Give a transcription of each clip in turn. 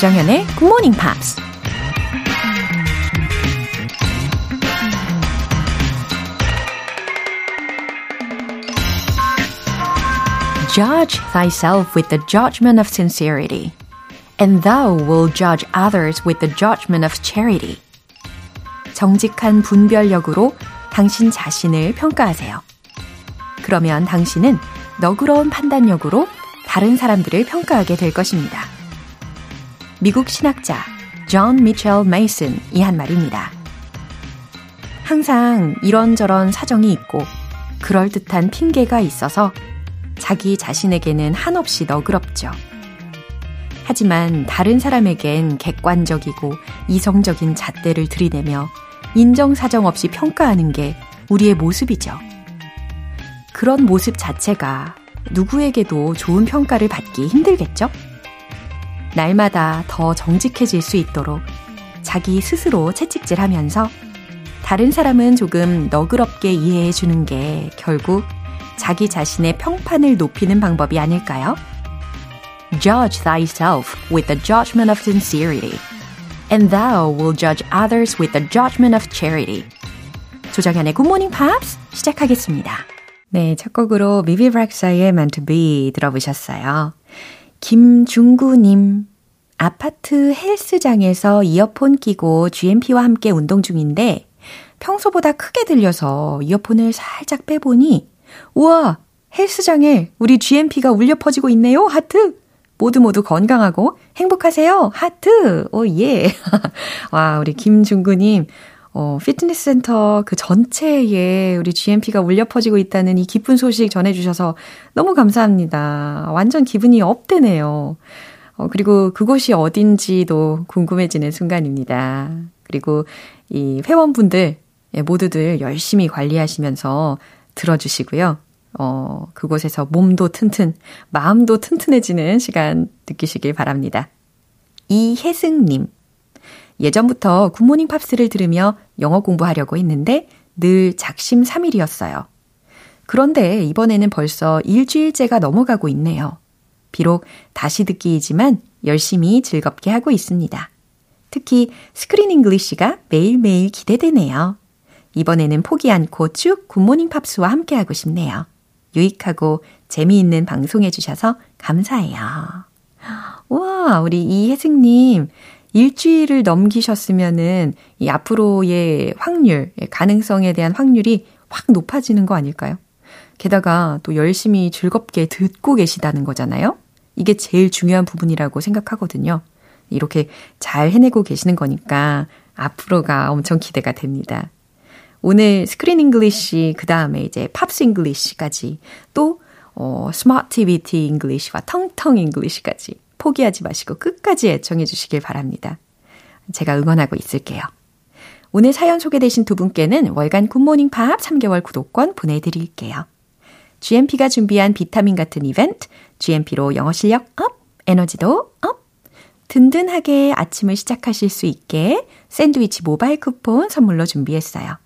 조정현의 Good Morning Pops. Judge thyself with the judgment of sincerity, and thou wilt judge others with the judgment of charity. 정직한 분별력으로 당신 자신을 평가하세요. 그러면 당신은 너그러운 판단력으로 다른 사람들을 평가하게 될 것입니다. 미국 신학자 존 미첼 메이슨이 한 말입니다. 항상 이런저런 사정이 있고 그럴듯한 핑계가 있어서 자기 자신에게는 한없이 너그럽죠. 하지만 다른 사람에겐 객관적이고 이성적인 잣대를 들이대며 인정사정 없이 평가하는 게 우리의 모습이죠. 그런 모습 자체가 누구에게도 좋은 평가를 받기 힘들겠죠? 날마다 더 정직해질 수 있도록 자기 스스로 채찍질하면서 다른 사람은 조금 너그럽게 이해해 주는 게 결국 자기 자신의 평판을 높이는 방법이 아닐까요? Judge thyself with the judgment of sincerity, and thou will judge others with the judgment of charity. 조정현의 Good Morning Pops 시작하겠습니다. 네, 첫 곡으로 미비 브렉사의 Meant to Be 들어보셨어요. 김중구님, 아파트 헬스장에서 이어폰 끼고 GMP와 함께 운동 중인데 평소보다 크게 들려서 이어폰을 살짝 빼보니 우와, 헬스장에 우리 GMP가 울려 퍼지고 있네요. 하트! 모두 건강하고 행복하세요. 하트! 오, 예. 와, 우리 김중구님. 피트니스 센터 그 전체에 우리 GMP가 울려 퍼지고 있다는 이 기쁜 소식 전해주셔서 너무 감사합니다. 완전 기분이 업되네요. 그리고 그곳이 어딘지도 궁금해지는 순간입니다. 그리고 이 회원분들 모두들 열심히 관리하시면서 들어주시고요. 그곳에서 몸도 튼튼, 마음도 튼튼해지는 시간 느끼시길 바랍니다. 이혜승님. 예전부터 굿모닝 팝스를 들으며 영어 공부하려고 했는데 늘 작심 삼일이었어요. 그런데 이번에는 벌써 일주일째가 넘어가고 있네요. 비록 다시 듣기이지만 열심히 즐겁게 하고 있습니다. 특히 스크린 잉글리시가 매일매일 기대되네요. 이번에는 포기 않고 쭉 굿모닝 팝스와 함께하고 싶네요. 유익하고 재미있는 방송 해주셔서 감사해요. 와, 우리 이혜승님. 일주일을 넘기셨으면은 이 앞으로의 확률, 가능성에 대한 확률이 확 높아지는 거 아닐까요? 게다가 또 열심히 즐겁게 듣고 계시다는 거잖아요. 이게 제일 중요한 부분이라고 생각하거든요. 이렇게 잘 해내고 계시는 거니까 앞으로가 엄청 기대가 됩니다. 오늘 스크린 잉글리시, 그 다음에 이제 팝스 잉글리시까지 또 스마트TVT 잉글리시와 텅텅 잉글리시까지 포기하지 마시고 끝까지 애청해 주시길 바랍니다. 제가 응원하고 있을게요. 오늘 사연 소개되신 두 분께는 월간 굿모닝 팝 3개월 구독권 보내드릴게요. GMP가 준비한 비타민 같은 이벤트, GMP로 영어 실력 업, 에너지도 업! 든든하게 아침을 시작하실 수 있게 샌드위치 모바일 쿠폰 선물로 준비했어요.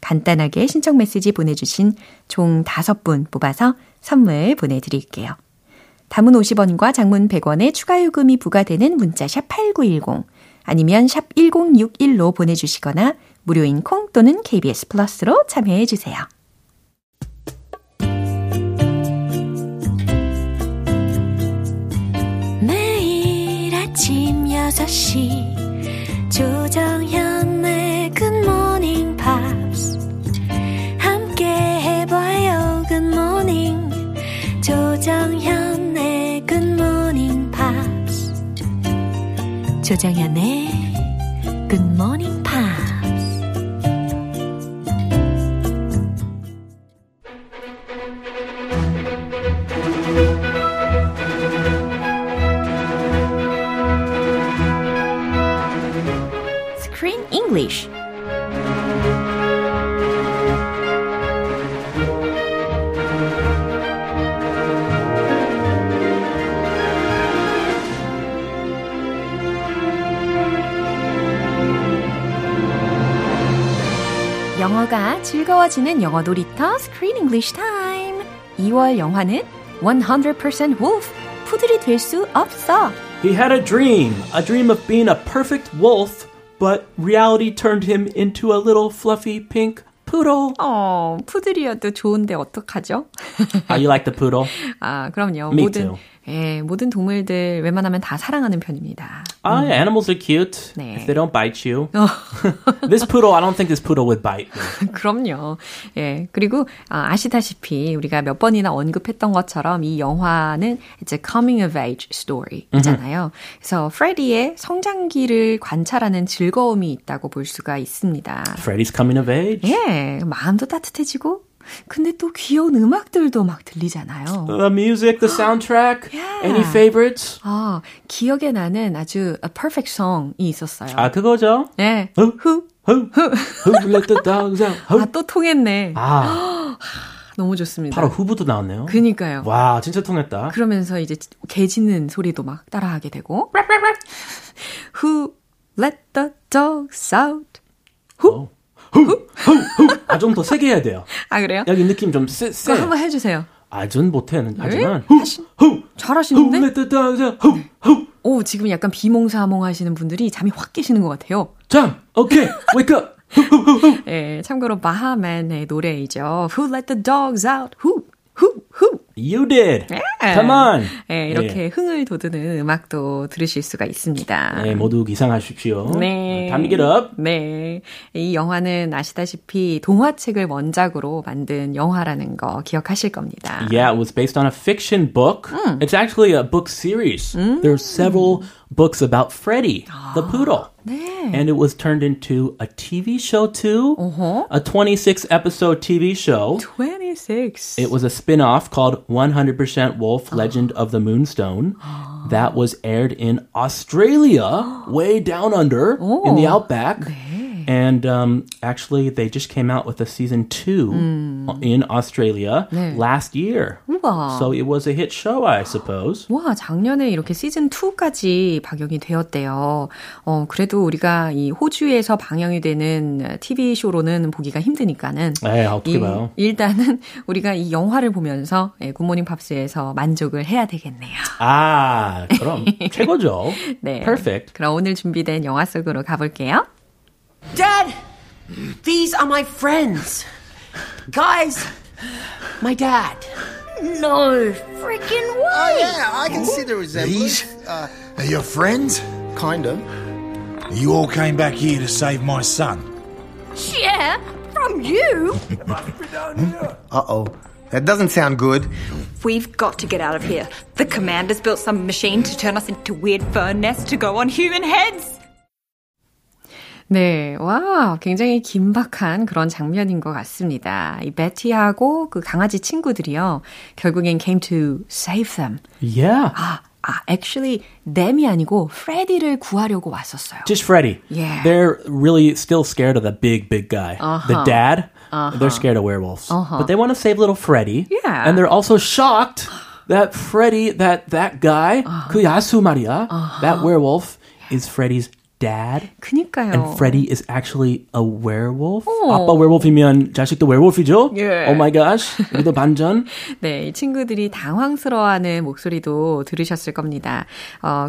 간단하게 신청 메시지 보내주신 총 5분 뽑아서 선물 보내드릴게요. 담은 50원과 장문 100원의 추가 요금이 부과되는 문자 샵 8910 아니면 샵 1061로 보내주시거나 무료인 콩 또는 KBS 플러스로 참여해주세요. 매일 아침 6시 조정현의 굿모닝 팝스 함께 해봐요. 굿모닝 조정현 조정현의 Good Morning Pops. Screen English. 영어가 즐거워지는 영어 놀이터 Screen English Time. 2월 영화는 100% Wolf, 푸들이 될 수 없어 He had a dream of being a perfect wolf, but reality turned him into a little fluffy pink poodle. 어, 푸들이어도 좋은데 어떡하죠? Oh, you like the poodle? 아, 그럼요. Me too. 예, 모든 동물들 웬만하면 다 사랑하는 편입니다. Ah, yeah, animals are cute. 네. If they don't bite you. This poodle, I don't think this poodle would bite me. 그럼요. 예, 그리고 아시다시피 우리가 몇 번이나 언급했던 것처럼 이 영화는 이제 coming of age story잖아요. 그래서 프레디의 성장기를 관찰하는 즐거움이 있다고 볼 수가 있습니다. Freddy's coming of age. 예, 마음도 따뜻해지고. 근데 또 귀여운 음악들도 막 들리잖아요. The music, the soundtrack, yeah. any favorites? 아, 기억에 나는 아주 a perfect song이 있었어요. 아, 그거죠? 네. Who let the dogs out? Who? 아, 또 통했네. 아. 너무 좋습니다. 바로 후부도 나왔네요. 그니까요. 와, 진짜 통했다. 그러면서 이제 개 짖는 소리도 막 따라하게 되고. Who let the dogs out? Who? Oh. 아, 좀 더 세게 해야 돼요. 아, 그래요? 여기 느낌 좀 세. 한번 해주세요. 아, 전 못해, 하지만. 잘하시는데? 오, 지금 약간 비몽사몽 하시는 분들이 잠이 확 깨시는 것 같아요. 잠! 오케이! Wake up! 예, 참고로 마하맨의 노래이죠. Who let the dogs out? Who? You did. Yeah. Come on. 네, 이렇게 예. 흥을 돋우는 음악도 들으실 수가 있습니다. 네, 모두 기상하십시오. 네. Time to get up. 네. 이 영화는 아시다시피 동화책을 원작으로 만든 영화라는 거 기억하실 겁니다. Yeah, it was based on a fiction book. It's actually a book series. There are several books about Freddy, the poodle. 네. And it was turned into a TV show too. Uh-huh. A 26-episode TV show. 26. It was a spin-off called 100% Wolf, Legend of the Moonstone. That was aired in Australia, way down under, in the outback. 네. And actually, they just came out with a season 2 in Australia 네. last year. 우와. So it was a hit show, I suppose. 와, 작년에 이렇게 시즌 2까지 방영이 되었대요. 그래도 우리가 이 호주에서 방영이 되는 TV 쇼로는 보기가 힘드니까는. 네, 어떻게 봐요. 일단은 우리가 이 영화를 보면서 굿모닝 팝스에서 만족을 해야 되겠네요. 아, 그럼 최고죠. 네. Perfect. 그럼 오늘 준비된 영화 속으로 가볼게요. Dad, these are my friends. Guys, my dad. No freaking way. Oh, yeah, I can see the resemblance. These are your friends? Kinda. You all came back here to save my son. Yeah, from you. Uh-oh, that doesn't sound good. We've got to get out of here. The commander's built some machine to turn us into weird fur nests to go on human heads. 네, 와, 굉장히 긴박한 그런 장면인 것 같습니다. 이 베티하고 그 강아지 친구들이요, 결국엔 came to save them. Yeah. Actually, them이 아니고 프레디를 구하려고 왔었어요. Just Freddy. Yeah. They're really still scared of the big, big guy. Uh-huh. The dad, they're scared of werewolves. Uh-huh. But they want to save little Freddy. Yeah. And they're also shocked that Freddy, that guy, 그 야수 말이야, that werewolf is Freddy's dad. 그니까요. And Freddy is actually a werewolf. 오. 아빠 werewolf이면 자식도 werewolf이죠? Yeah. Oh my gosh. 우리도 반전. 네, 이 친구들이 당황스러워하는 목소리도 들으셨을 겁니다.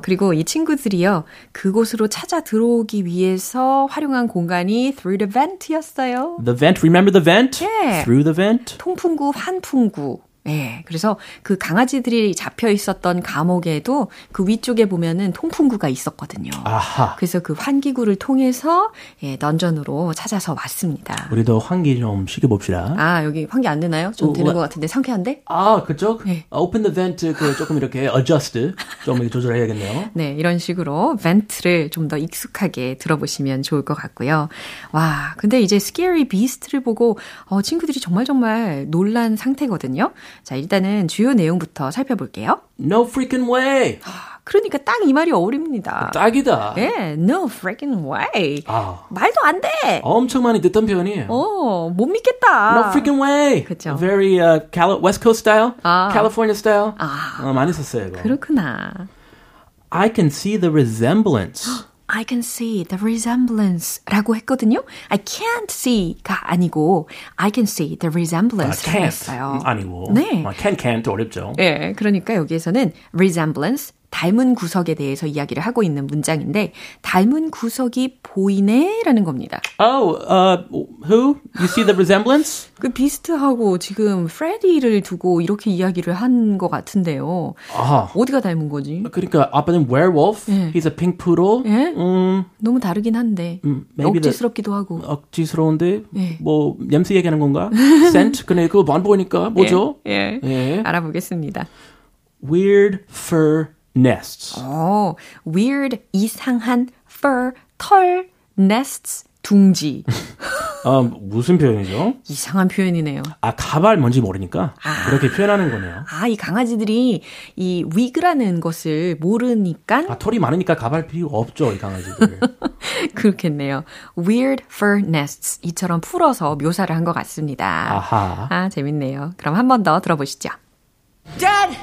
그리고 이 친구들이요. 그곳으로 찾아 들어오기 위해서 활용한 공간이 through the vent였어요. The vent. Remember the vent? Yeah. Through the vent. 통풍구, 환풍구. 예, 그래서 그 강아지들이 잡혀 있었던 감옥에도 그 위쪽에 보면은 통풍구가 있었거든요. 아하. 그래서 그 환기구를 통해서 예, 던전으로 찾아서 왔습니다. 우리도 환기 좀 시켜봅시다. 아, 여기 환기 안 되나요? 좀 되는 것 같은데 상쾌한데? 아, 그쪽? 네. Open the vent, 그 조금 이렇게 adjust, 좀 이렇게 조절해야겠네요. 네, 이런 식으로 벤트를 좀 더 익숙하게 들어보시면 좋을 것 같고요. 와, 근데 이제 Scary Beast를 보고 친구들이 정말 놀란 상태거든요. 자, 일단은 주요 내용부터 살펴볼게요. No freaking way. 그러니까 딱 이 말이 어울립니다. 딱이다. 예, no freaking way. 아. 말도 안 돼. 엄청 많이 듣던 표현이에요. 못 믿겠다. No freaking way. 그렇죠. Very West Coast style, California style. 많이 썼어요. 이거. 그렇구나. I can see the resemblance. I can see the resemblance라고 했거든요. I can't see가 아니고 I can see the resemblance라고 했어요. 아니고. 네. can't 어렵죠. 예, 그러니까 여기에서는 resemblance, 닮은 구석에 대해서 이야기를 하고 있는 문장인데 닮은 구석이 보이네라는 겁니다. Oh, who? You see the resemblance? 그 비스트하고 지금 프레디를 두고 이렇게 이야기를 한 것 같은데요. 아. 어디가 닮은 거지? 그러니까 아빠는 werewolf, 예. he's a pink poodle. 예? 너무 다르긴 한데 억지스럽기도 하고. 억지스러운데 예. 뭐 냄새 얘기하는 건가? scent? 근데 그거 안 보이니까 뭐죠? 예. 예. 예. 알아보겠습니다. Weird fur nests. 오, weird 이상한 fur 털 nests 둥지. 아 무슨 표현이죠? 이상한 표현이네요. 아 가발 뭔지 모르니까 그렇게 표현하는 거네요. 아 이 강아지들이 이 wig라는 것을 모르니까. 아 털이 많으니까 가발 필요 없죠 이 강아지들. 그렇겠네요. Weird fur nests 이처럼 풀어서 묘사를 한 것 같습니다. 아하. 아 재밌네요. 그럼 한 번 더 들어보시죠. Dad.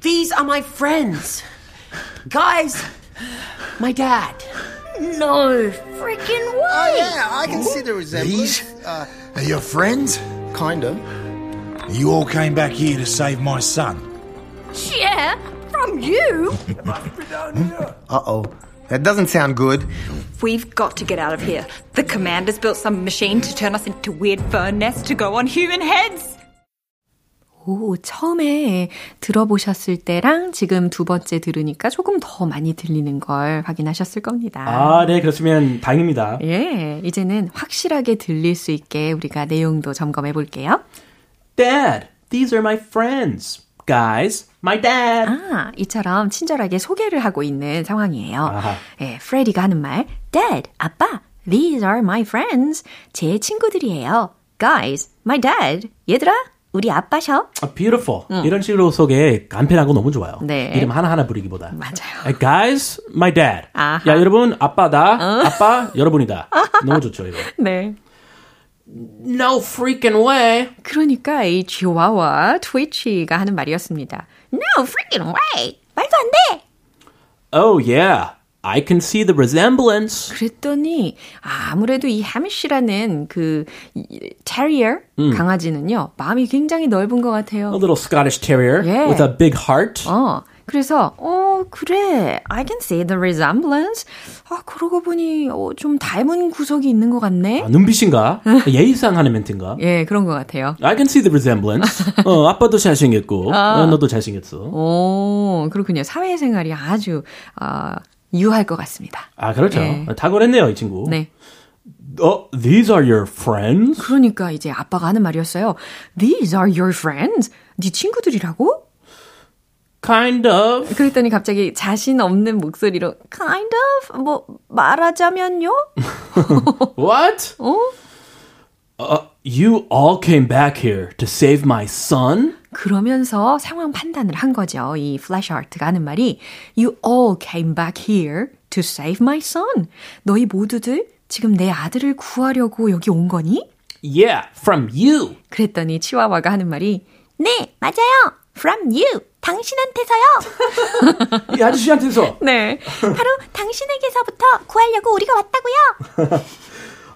These are my friends. Guys, my dad. No freaking way. Oh, yeah, I can see the resemblance. These are your friends? Kind of. You all came back here to save my son. Yeah, from you. Uh-oh, that doesn't sound good. We've got to get out of here. The commander's built some machine to turn us into weird fur nests to go on human heads. 오, 처음에 들어보셨을 때랑 지금 두 번째 들으니까 조금 더 많이 들리는 걸 확인하셨을 겁니다. 아, 네, 그렇으면 다행입니다. 예, 이제는 확실하게 들릴 수 있게 우리가 내용도 점검해 볼게요. Dad, these are my friends. Guys, my dad. 아, 이처럼 친절하게 소개를 하고 있는 상황이에요. 아하. 예, 프레디가 하는 말, Dad, 아빠, these are my friends. 제 친구들이에요. Guys, my dad. 얘들아. 우리 아빠셔? 아, beautiful. 이런 식으로 소개 간편하고 너무 좋아요. 네. 이름 하나하나 부르기보다. 맞아요. Guys, my dad. 아하. 야, 여러분, 아빠다. 아빠, 여러분이다. 너무 좋죠, 이거. 네. No freaking way. 그러니까 이 지와와 트위치가 하는 말이었습니다. No freaking way. 말도 안 돼. Oh, yeah. I can see the resemblance. 그랬더니 아무래도 이 해미시라는 그 terrier 강아지는요. 마음이 굉장히 넓은 것 같아요. A little Scottish terrier 예. with a big heart. 그래서 그래. I can see the resemblance. 아, 그러고 보니 좀 닮은 구석이 있는 것 같네. 아, 눈빛인가? 예의상 하는 멘트인가? 예, 그런 것 같아요. I can see the resemblance. 아빠도 잘생겼고 너도 잘생겼어. 오, 그렇군요. 사회생활이 아주 유할 것 같습니다. 아, 그렇죠. 네. 탁월했네요, 이 친구. 네. These are your friends? 그러니까 이제 아빠가 하는 말이었어요. These are your friends? 네 친구들이라고? Kind of. 그랬더니 갑자기 자신 없는 목소리로 Kind of? 뭐 말하자면요? What? 어? You all came back here to save my son? 그러면서 상황 판단을 한 거죠. 이 플래시 아트가 하는 말이 You all came back here to save my son. 너희 모두들 지금 내 아들을 구하려고 여기 온 거니? Yeah, from you. 그랬더니 치와와가 하는 말이 네, 맞아요. From you. 당신한테서요. 이 아저씨한테서. 네, 바로 당신에게서부터 구하려고 우리가 왔다고요.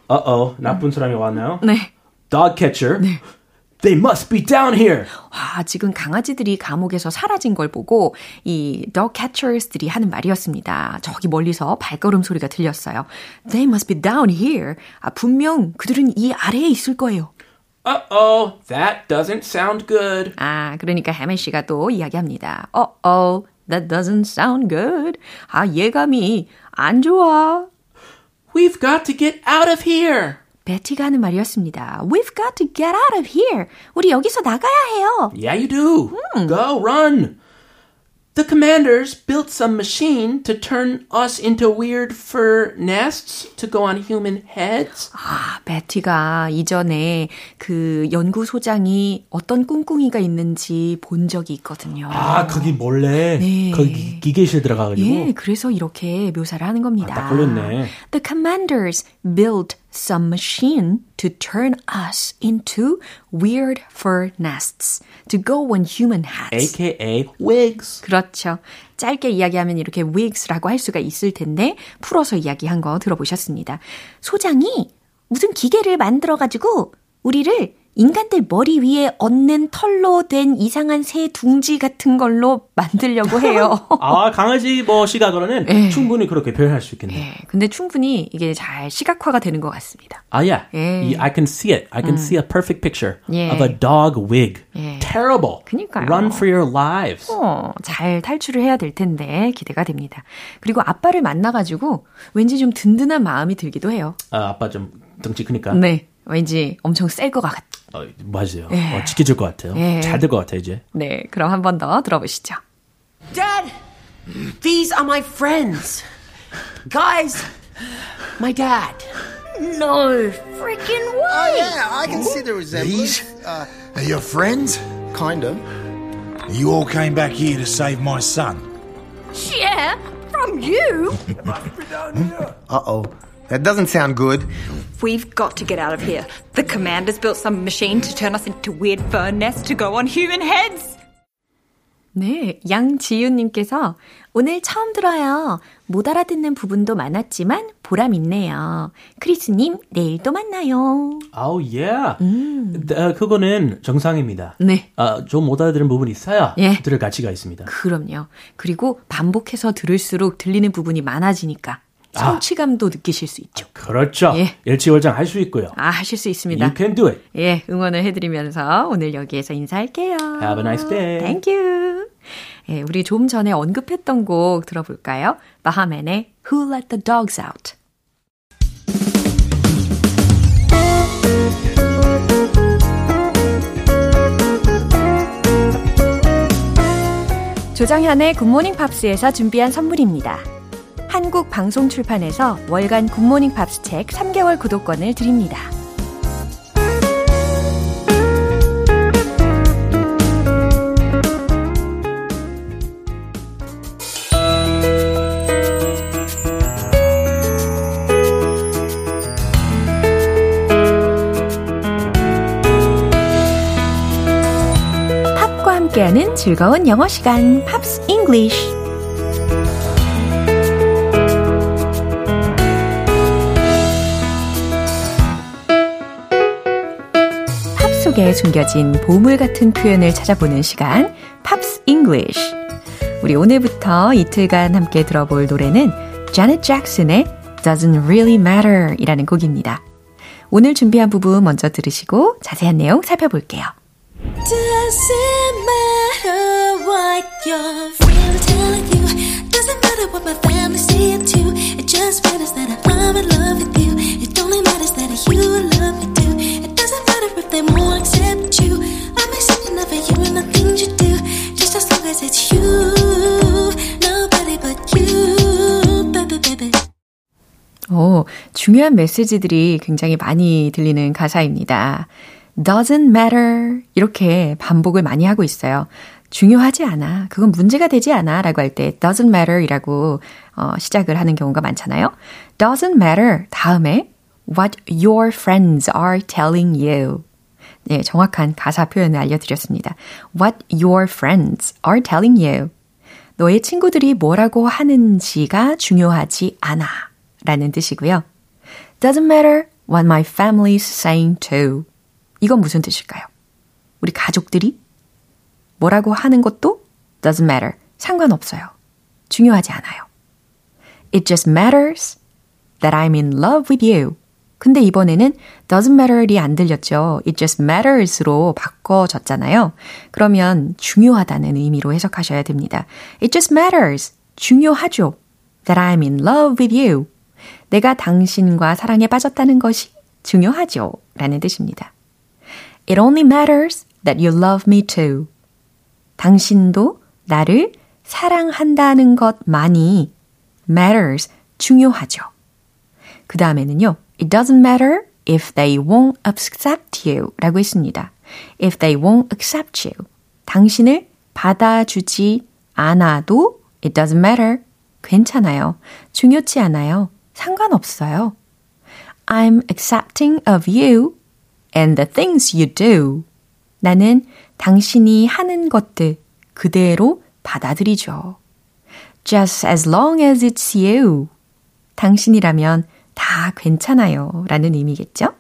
Uh-oh, 나쁜 사람이 왔나요? 네. Dog catcher. 네. They must be down here. 와, 지금 강아지들이 감옥에서 사라진 걸 보고 이 dog catchers들이 하는 말이었습니다. 저기 멀리서 발걸음 소리가 들렸어요. They must be down here. 아, 분명 그들은 이 아래에 있을 거예요. Uh-oh, that doesn't sound good. 아, 그러니까 해멘 씨가 또 이야기합니다. Uh-oh, that doesn't sound good. 아, 예감이 안 좋아. We've got to get out of here. 베티가 하는 말이었습니다. We've got to get out of here. 우리 여기서 나가야 해요. Yeah, you do. Go, run. The commanders built some machine to turn us into weird fur nests to go on human heads. 아, 베티가 이전에 그 연구소장이 어떤 꿍꿍이가 있는지 본 적이 있거든요. 아, 거기 몰래 네. 거기 기계실 들어가가지고. 예, 그래서 이렇게 묘사를 하는 겁니다. 아, 딱 걸렸네. The commanders built some machine to turn us into weird fur nests to go on human hats. AKA wigs. 그렇죠. 짧게 이야기하면 이렇게 wigs라고 할 수가 있을 텐데 풀어서 이야기한 거 들어보셨습니다. 소장이 무슨 기계를 만들어가지고 우리를 인간들 머리 위에 얹는 털로 된 이상한 새 둥지 같은 걸로 만들려고 해요. 아, 강아지 뭐 시각으로는 예. 충분히 그렇게 표현할 수 있겠네요. 예. 근데 충분히 이게 잘 시각화가 되는 것 같습니다. 아, yeah. 예. I can see it. I can see a perfect picture 예. of a dog wig. 예. Terrible. 그러니까요. Run for your lives. 어, 잘 탈출을 해야 될 텐데 기대가 됩니다. 그리고 아빠를 만나가지고 왠지 좀 든든한 마음이 들기도 해요. 아, 아빠 좀 덩치 크니까. 네. 왠지 엄청 셀 것 같아요. 어, 맞아요. 예. 어, 지켜줄 것 같아요. 예. 잘 될 것 같아요, 이제. 네, 그럼 한 번 더 들어보시죠. Dad, these are my friends. Guys, my dad. No freaking way. Oh, yeah, I can see the resemblance. These are your friends? Kind of. You all came back here to save my son. Yeah, from you. Uh-oh. That doesn't sound good. We've got to get out of here. The commander's built some machine to turn us into weird fur nests to go on human heads. 네, 양지윤님께서 오늘 처음 들어요. 못 알아듣는 부분도 많았지만 보람 있네요. 크리스님, 내일 또 만나요. Oh, yeah. 그거는 정상입니다. 네. 아, 좀 못 알아듣는 부분이 있어야 예. 들을 가치가 있습니다. 그럼요. 그리고 반복해서 들을수록 들리는 부분이 많아지니까. 성취감도 아, 느끼실 수 있죠. 아, 그렇죠. 예. 일치월장 할 수 있고요. 아, 하실 수 있습니다. You can do it. 예, 응원을 해드리면서 오늘 여기에서 인사할게요. Have a nice day. Thank you. 예, 우리 좀 전에 언급했던 곡 들어볼까요? 바하맨의 Who Let the Dogs Out. 조정현의 굿모닝 팝스에서 준비한 선물입니다. 한국방송출판에서 월간 굿모닝 팝스 책 3개월 구독권을 드립니다. 팝과 함께하는 즐거운 영어 시간 팝스 잉글리쉬 숨겨진 보물 같은 표현을 찾아보는 시간 팝스 잉글리쉬 우리 오늘부터 이틀간 함께 들어볼 노래는 자넷 잭슨의 Doesn't Really Matter 이라는 곡입니다. 오늘 준비한 부분 먼저 들으시고 자세한 내용 살펴볼게요. Doesn't matter what your friends tell you Doesn't matter what my family say to you It just matters that I'm in love with you It only matters that you love me too If they won't accept you I'm accepting of you and the things you do Just as long as it's you Nobody but you Baby baby 오, 중요한 메시지들이 굉장히 많이 들리는 가사입니다. Doesn't matter 이렇게 반복을 많이 하고 있어요. 중요하지 않아, 그건 문제가 되지 않아 라고 할 때 Doesn't matter 이라고 시작을 하는 경우가 많잖아요. Doesn't matter 다음에 What your friends are telling you. 네, 정확한 가사 표현을 알려드렸습니다. What your friends are telling you. 너의 친구들이 뭐라고 하는지가 중요하지 않아 라는 뜻이고요. Doesn't matter what my family's saying to. 이건 무슨 뜻일까요? 우리 가족들이 뭐라고 하는 것도 doesn't matter. 상관없어요. 중요하지 않아요. It just matters that I'm in love with you. 근데 이번에는 doesn't matter이 안 들렸죠. It just matters로 바꿔졌잖아요. 그러면 중요하다는 의미로 해석하셔야 됩니다. It just matters. 중요하죠. That I'm in love with you. 내가 당신과 사랑에 빠졌다는 것이 중요하죠. 라는 뜻입니다. It only matters that you love me too. 당신도 나를 사랑한다는 것만이 matters. 중요하죠. 그 다음에는요. It doesn't matter if they won't accept you 라고 했습니다. If they won't accept you. 당신을 받아주지 않아도 it doesn't matter. 괜찮아요. 중요치 않아요. 상관없어요. I'm accepting of you and the things you do. 나는 당신이 하는 것들 그대로 받아들이죠. Just as long as it's you. 당신이라면 다 괜찮아요 라는 의미겠죠?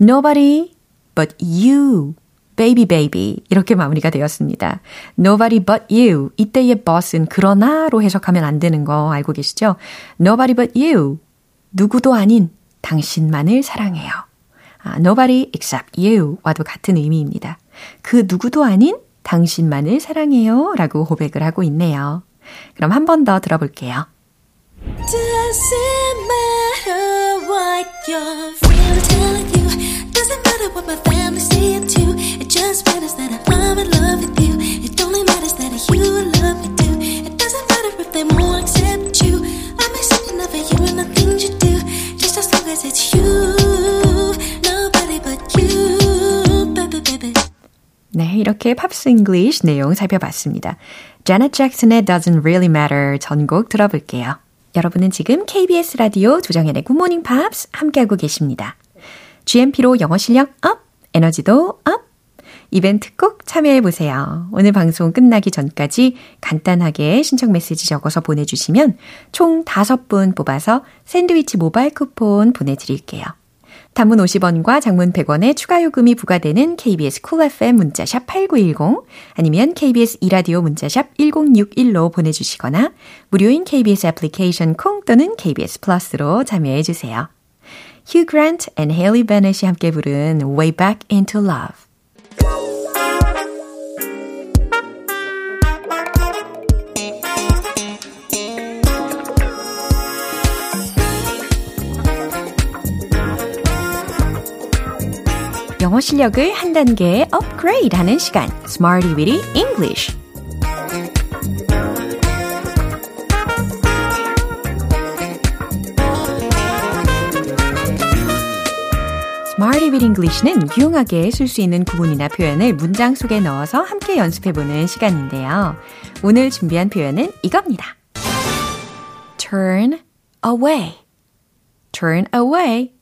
Nobody but you, baby baby 이렇게 마무리가 되었습니다. Nobody but you, 이때의 but은 그러나로 해석하면 안 되는 거 알고 계시죠? Nobody but you, 누구도 아닌 당신만을 사랑해요. Nobody except you 와도 같은 의미입니다. 그 누구도 아닌 당신만을 사랑해요 라고 고백을 하고 있네요. 그럼 한 번 더 들어볼게요. Doesn't matter what your friends tell you. Doesn't matter what my family say to you. It just matters that I'm in love with you. It only matters that you love me too. It doesn't matter if they won't accept you. I'm accepting of you and the things you do. Just as long as it's you. Nobody but you. Baby, baby. 네, 이렇게 팝스 잉글리쉬 내용 살펴봤습니다. Janet Jackson의 Doesn't Really Matter 전곡 들어볼게요. 여러분은 지금 KBS 라디오 조정현의 굿모닝 팝스 함께하고 계십니다. GMP로 영어 실력 업, 에너지도 업! 이벤트 꼭 참여해보세요. 오늘 방송 끝나기 전까지 간단하게 신청 메시지 적어서 보내주시면 총 5분 뽑아서 샌드위치 모바일 쿠폰 보내드릴게요. 단문 50원과 장문 100원의 추가 요금이 부과되는 KBS 쿨 FM 문자샵 8910 아니면 KBS 2라디오 문자샵 1061로 보내주시거나 무료인 KBS 애플리케이션 콩 또는 KBS 플러스로 참여해주세요. Hugh Grant and Hayley Bennett이 함께 부른 Way Back Into Love. 영어 실력을 한 단계 업그레이드하는 시간, Smarty Weedy English. Smarty Weedy English는 유용하게 쓸 수 있는 구문이나 표현을 문장 속에 넣어서 함께 연습해보는 시간인데요. 오늘 준비한 표현은 이겁니다. Turn away. Turn away.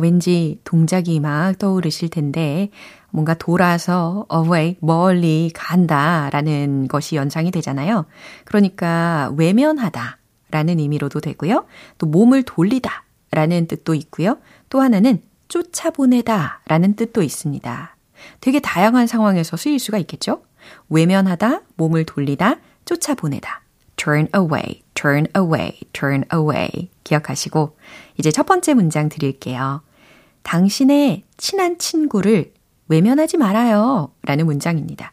왠지 동작이 막 떠오르실 텐데 뭔가 돌아서 away, 멀리 간다라는 것이 연상이 되잖아요. 그러니까 외면하다라는 의미로도 되고요. 또 몸을 돌리다라는 뜻도 있고요. 또 하나는 쫓아보내다라는 뜻도 있습니다. 되게 다양한 상황에서 쓰일 수가 있겠죠. 외면하다, 몸을 돌리다, 쫓아보내다. Turn away, turn away, turn away. 기억하시고 이제 첫 번째 문장 드릴게요. 당신의 친한 친구를 외면하지 말아요 라는 문장입니다.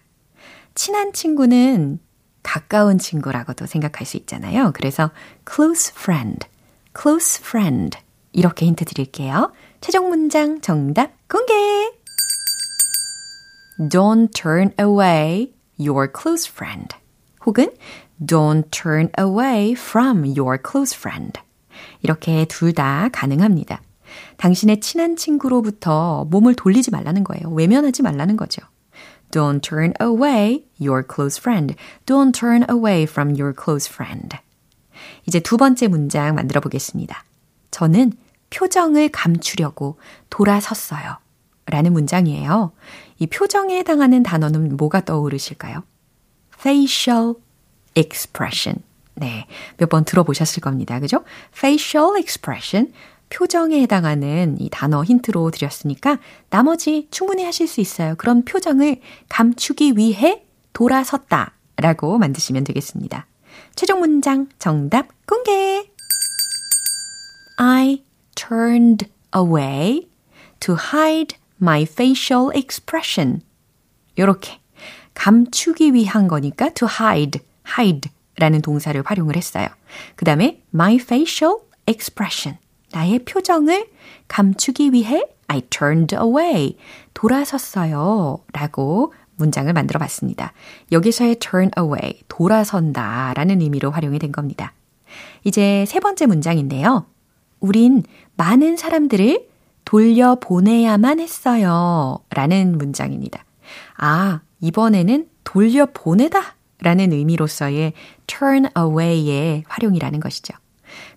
친한 친구는 가까운 친구라고도 생각할 수 있잖아요. 그래서 close friend 이렇게 힌트 드릴게요. 최종 문장 정답 공개! Don't turn away your close friend 혹은 Don't turn away from your close friend. 이렇게 둘 다 가능합니다. 당신의 친한 친구로부터 몸을 돌리지 말라는 거예요. 외면하지 말라는 거죠. Don't turn away your close friend. Don't turn away from your close friend. 이제 두 번째 문장 만들어 보겠습니다. 저는 표정을 감추려고 돌아섰어요. 라는 문장이에요. 이 표정에 해당하는 단어는 뭐가 떠오르실까요? Facial expression. 네, 몇 번 들어보셨을 겁니다. 그죠? facial expression, 표정에 해당하는 이 단어 힌트로 드렸으니까 나머지 충분히 하실 수 있어요. 그럼 표정을 감추기 위해 돌아섰다 라고 만드시면 되겠습니다. 최종 문장 정답 공개! I turned away to hide my facial expression. 요렇게 감추기 위한 거니까 to hide. hide 라는 동사를 활용을 했어요. 그 다음에 my facial expression, 나의 표정을 감추기 위해 I turned away, 돌아섰어요 라고 문장을 만들어 봤습니다. 여기서의 turn away, 돌아선다 라는 의미로 활용이 된 겁니다. 이제 세 번째 문장인데요. 우린 많은 사람들을 돌려보내야만 했어요 라는 문장입니다. 아, 이번에는 돌려보내다 라는 의미로서의 turn away의 활용이라는 것이죠.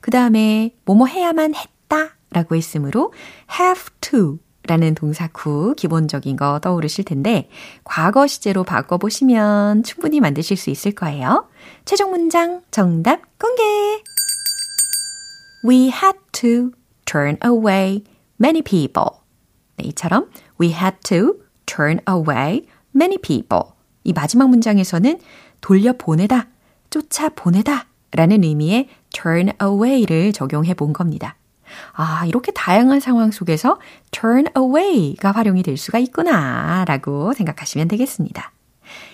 그 다음에 뭐뭐 해야만 했다 라고 했으므로 have to 라는 동사구 기본적인 거 떠오르실 텐데 과거 시제로 바꿔보시면 충분히 만드실 수 있을 거예요. 최종 문장 정답 공개! We had to turn away many people. 네, 이처럼 We had to turn away many people. 이 마지막 문장에서는 돌려보내다, 쫓아보내다 라는 의미의 turn away를 적용해 본 겁니다. 아, 이렇게 다양한 상황 속에서 turn away가 활용이 될 수가 있구나 라고 생각하시면 되겠습니다.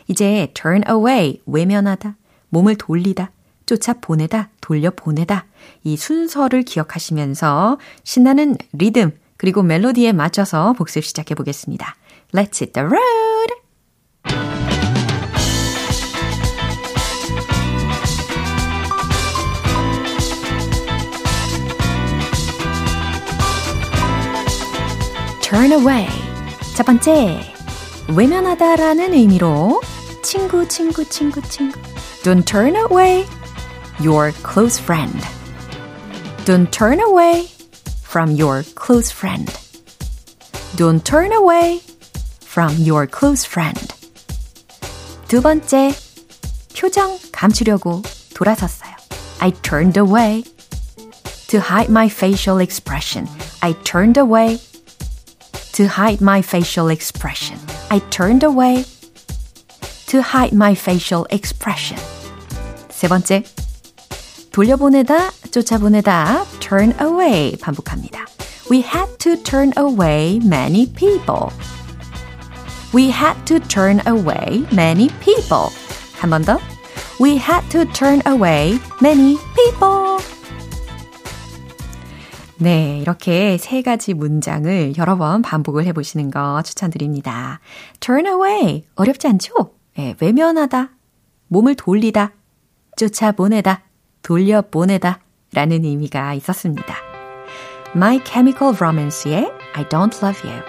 이제 turn away, 외면하다, 몸을 돌리다, 쫓아보내다, 돌려보내다 이 순서를 기억하시면서 신나는 리듬 그리고 멜로디에 맞춰서 복습 시작해 보겠습니다. Let's hit the road! Turn away. 첫 번째, 외면하다라는 의미로 친구. Don't turn away your close friend. Don't turn away from your close friend. Don't turn away from your close friend. 두 번째, 표정 감추려고 돌아섰어요. I turned away to hide my facial expression. I turned away to hide my facial expression. I turned away to hide my facial expression. 세 번째, 돌려보내다, 쫓아보내다, turn away 반복합니다. We had to turn away many people. We had to turn away many people. 한 번 더. We had to turn away many people. 네, 이렇게 세 가지 문장을 여러 번 반복을 해보시는 거 추천드립니다. Turn away, 어렵지 않죠? 네, 외면하다, 몸을 돌리다, 쫓아보내다, 돌려보내다 라는 의미가 있었습니다. My Chemical Romance의 I Don't Love You.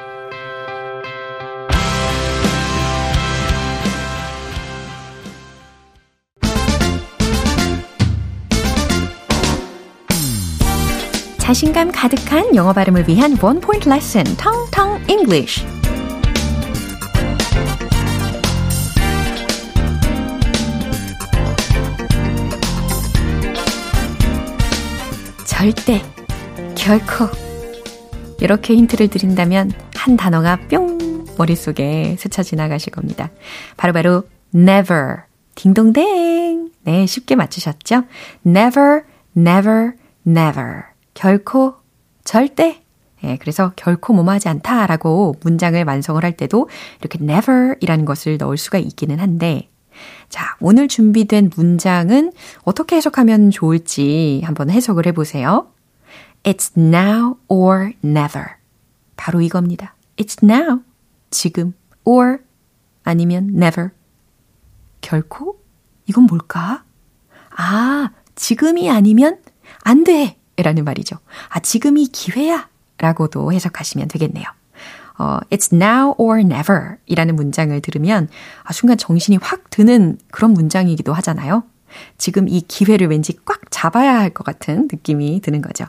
자신감 가득한 영어 발음을 위한 원 포인트 레슨, 텅텅 English. 절대, 결코 이렇게 힌트를 드린다면 한 단어가 뿅 머릿속에 스쳐 지나가실 겁니다. 바로바로 never, 딩동댕. 네, 쉽게 맞추셨죠? Never, never, never. 결코, 절대. 예, 그래서 결코 뭐뭐하지 않다라고 문장을 완성을 할 때도 이렇게 never이라는 것을 넣을 수가 있기는 한데, 자, 오늘 준비된 문장은 어떻게 해석하면 좋을지 한번 해석을 해보세요. It's now or never. 바로 이겁니다. It's now, 지금, or 아니면 never. 결코? 이건 뭘까? 아, 지금이 아니면 안 돼! 라는 말이죠. 아, 지금이 기회야 라고도 해석하시면 되겠네요. It's now or never 이라는 문장을 들으면 순간 정신이 확 드는 그런 문장이기도 하잖아요. 지금 이 기회를 왠지 꽉 잡아야 할 것 같은 느낌이 드는 거죠.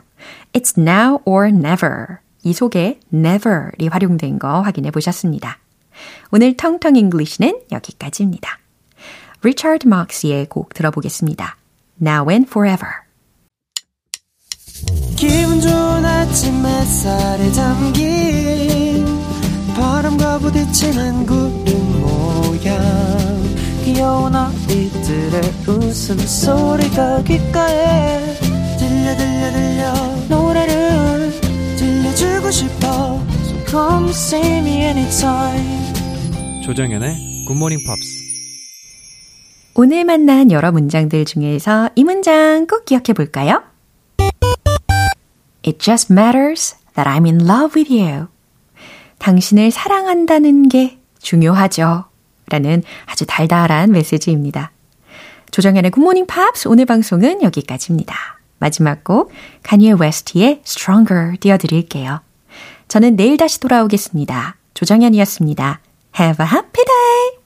It's now or never. 이 속에 never이 활용된 거 확인해 보셨습니다. 오늘 텅텅 잉글리시는 여기까지입니다. 리처드 막스의 곡 들어보겠습니다. Now and Forever. 기분 좋은 아침 햇살에 담긴 바람과 부딪히는 구름 모양 귀여운 아이들의 웃음소리가 귓가에 들려 노래를 들려주고 싶어 So come see me anytime 조정현의 굿모닝 팝스. 오늘 만난 여러 문장들 중에서 이 문장 꼭 기억해 볼까요? It just matters that I'm in love with you. 당신을 사랑한다는 게 중요하죠. 라는 아주 달달한 메시지입니다. 조정현의 굿모닝 팝스 오늘 방송은 여기까지입니다. 마지막 곡 카니에 웨스트의 Stronger 띄워드릴게요. 저는 내일 다시 돌아오겠습니다. 조정현이었습니다. Have a happy day!